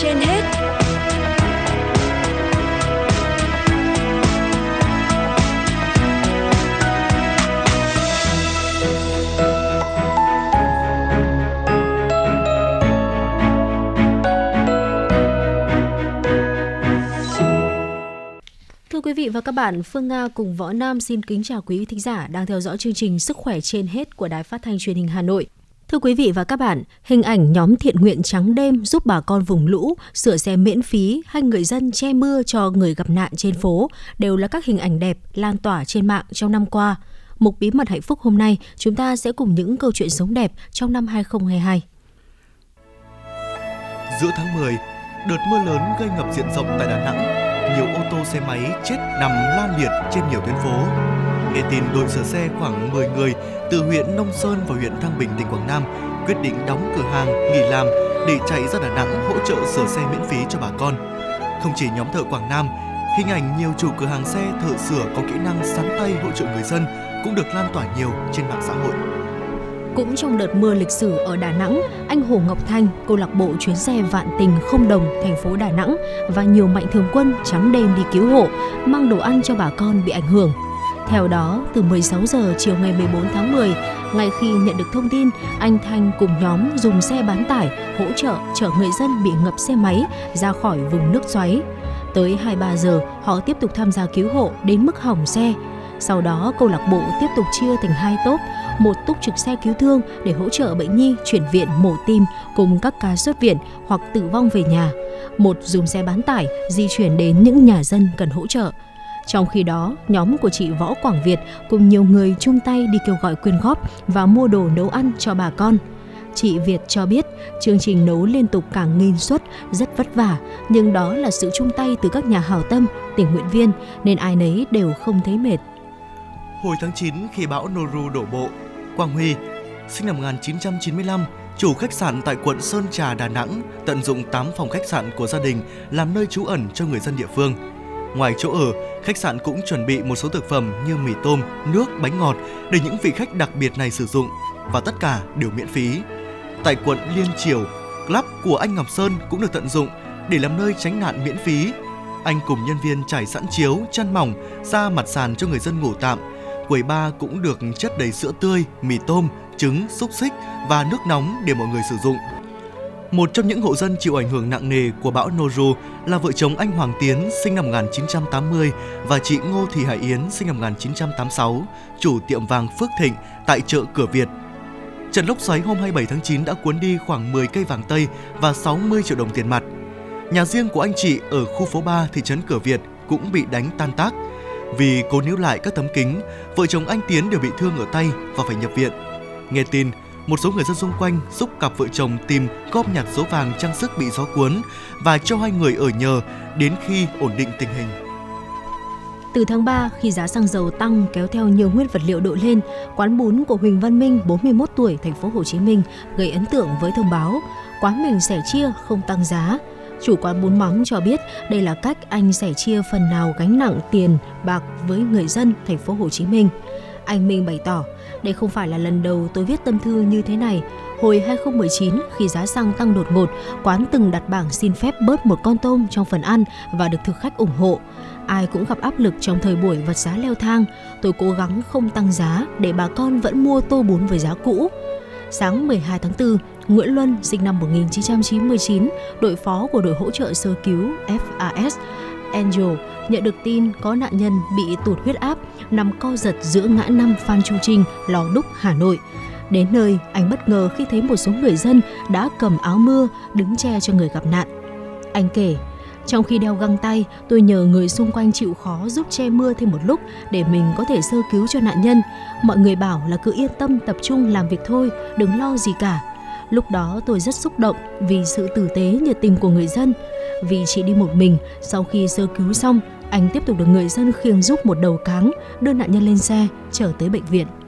trên hết. Quý vị và các bạn, Phương Nga cùng Võ Nam xin kính chào quý thính giả đang theo dõi chương trình Sức khỏe trên hết của Đài Phát thanh Truyền hình Hà Nội. Thưa quý vị và các bạn, hình ảnh nhóm thiện nguyện trắng đêm giúp bà con vùng lũ sửa xe miễn phí hay người dân che mưa cho người gặp nạn trên phố đều là các hình ảnh đẹp lan tỏa trên mạng trong năm qua. Mục Bí mật hạnh phúc hôm nay, chúng ta sẽ cùng những câu chuyện sống đẹp trong năm 2022. Giữa tháng 10, đợt mưa lớn gây ngập diện rộng tại Đà Nẵng. Nhiều ô tô xe máy chết nằm la liệt trên nhiều tuyến phố. Nghe tin, đội sửa xe khoảng 10 người từ huyện Nông Sơn và huyện Thăng Bình, tỉnh Quảng Nam quyết định đóng cửa hàng, nghỉ làm để chạy ra Đà Nẵng hỗ trợ sửa xe miễn phí cho bà con. Không chỉ nhóm thợ Quảng Nam, hình ảnh nhiều chủ cửa hàng xe, thợ sửa có kỹ năng sắn tay hỗ trợ người dân cũng được lan tỏa nhiều trên mạng xã hội. Cũng trong đợt mưa lịch sử ở Đà Nẵng, anh Hồ Ngọc Thanh, câu lạc bộ chuyến xe Vạn Tình Không Đồng thành phố Đà Nẵng và nhiều mạnh thường quân trắng đêm đi cứu hộ, mang đồ ăn cho bà con bị ảnh hưởng. Theo đó, từ 16 giờ chiều ngày 14 tháng 10, ngay khi nhận được thông tin, anh Thanh cùng nhóm dùng xe bán tải hỗ trợ chở người dân bị ngập xe máy ra khỏi vùng nước xoáy. Tới 23 giờ, họ tiếp tục tham gia cứu hộ đến mức hỏng xe. Sau đó, câu lạc bộ tiếp tục chia thành hai tốp, một túc trực xe cứu thương để hỗ trợ bệnh nhi chuyển viện mổ tim cùng các ca xuất viện hoặc tử vong về nhà. Một dùng xe bán tải di chuyển đến những nhà dân cần hỗ trợ. Trong khi đó, nhóm của chị Võ Quảng Việt cùng nhiều người chung tay đi kêu gọi quyên góp và mua đồ nấu ăn cho bà con. Chị Việt cho biết chương trình nấu liên tục cả nghìn suất rất vất vả, nhưng đó là sự chung tay từ các nhà hảo tâm, tình nguyện viên nên ai nấy đều không thấy mệt. Hồi tháng 9 khi bão Noru đổ bộ, Quang Huy, sinh năm 1995, chủ khách sạn tại quận Sơn Trà, Đà Nẵng, tận dụng 8 phòng khách sạn của gia đình làm nơi trú ẩn cho người dân địa phương. Ngoài chỗ ở, khách sạn cũng chuẩn bị một số thực phẩm như mì tôm, nước, bánh ngọt để những vị khách đặc biệt này sử dụng và tất cả đều miễn phí. Tại quận Liên Chiểu, club của anh Ngọc Sơn cũng được tận dụng để làm nơi tránh nạn miễn phí. Anh cùng nhân viên trải sẵn chiếu, chăn mỏng ra mặt sàn cho người dân ngủ tạm. Quầy bar cũng được chất đầy sữa tươi, mì tôm, trứng, xúc xích và nước nóng để mọi người sử dụng. Một trong những hộ dân chịu ảnh hưởng nặng nề của bão Noru là vợ chồng anh Hoàng Tiến sinh năm 1980 và chị Ngô Thị Hải Yến sinh năm 1986, chủ tiệm vàng Phước Thịnh tại chợ Cửa Việt. Trận lốc xoáy hôm 27 tháng 9 đã cuốn đi khoảng 10 cây vàng tây và 60 triệu đồng tiền mặt. Nhà riêng của anh chị ở khu phố 3 thị trấn Cửa Việt cũng bị đánh tan tác. Vì cố níu lại các tấm kính, vợ chồng anh Tiến đều bị thương ở tay và phải nhập viện. Nghe tin, một số người dân xung quanh giúp cặp vợ chồng tìm góp nhặt số vàng trang sức bị gió cuốn và cho hai người ở nhờ đến khi ổn định tình hình. Từ tháng 3, khi giá xăng dầu tăng kéo theo nhiều nguyên vật liệu đội lên, quán bún của Huỳnh Văn Minh, 41 tuổi, thành phố Hồ Chí Minh gây ấn tượng với thông báo quán mình sẻ chia không tăng giá. Chủ quán bún mắm cho biết đây là cách anh sẻ chia phần nào gánh nặng tiền bạc với người dân thành phố Hồ Chí Minh. Anh Minh bày tỏ, đây không phải là lần đầu tôi viết tâm thư như thế này. Hồi 2019, khi giá xăng tăng đột ngột, quán từng đặt bảng xin phép bớt một con tôm trong phần ăn và được thực khách ủng hộ. Ai cũng gặp áp lực trong thời buổi vật giá leo thang. Tôi cố gắng không tăng giá để bà con vẫn mua tô bún với giá cũ. Sáng 12 tháng 4, Nguyễn Luân, sinh năm 1999, đội phó của đội hỗ trợ sơ cứu FAS Angel, nhận được tin có nạn nhân bị tụt huyết áp nằm co giật giữa ngã năm Phan Chu Trinh, Lò Đúc, Hà Nội. Đến nơi, anh bất ngờ khi thấy một số người dân đã cầm áo mưa đứng che cho người gặp nạn. Anh kể, trong khi đeo găng tay, tôi nhờ người xung quanh chịu khó giúp che mưa thêm một lúc để mình có thể sơ cứu cho nạn nhân. Mọi người bảo là cứ yên tâm tập trung làm việc thôi, đừng lo gì cả. Lúc đó tôi rất xúc động vì sự tử tế nhiệt tình của người dân. Vì chỉ đi một mình, sau khi sơ cứu xong, anh tiếp tục được người dân khiêng giúp một đầu cáng, đưa nạn nhân lên xe, chở tới bệnh viện.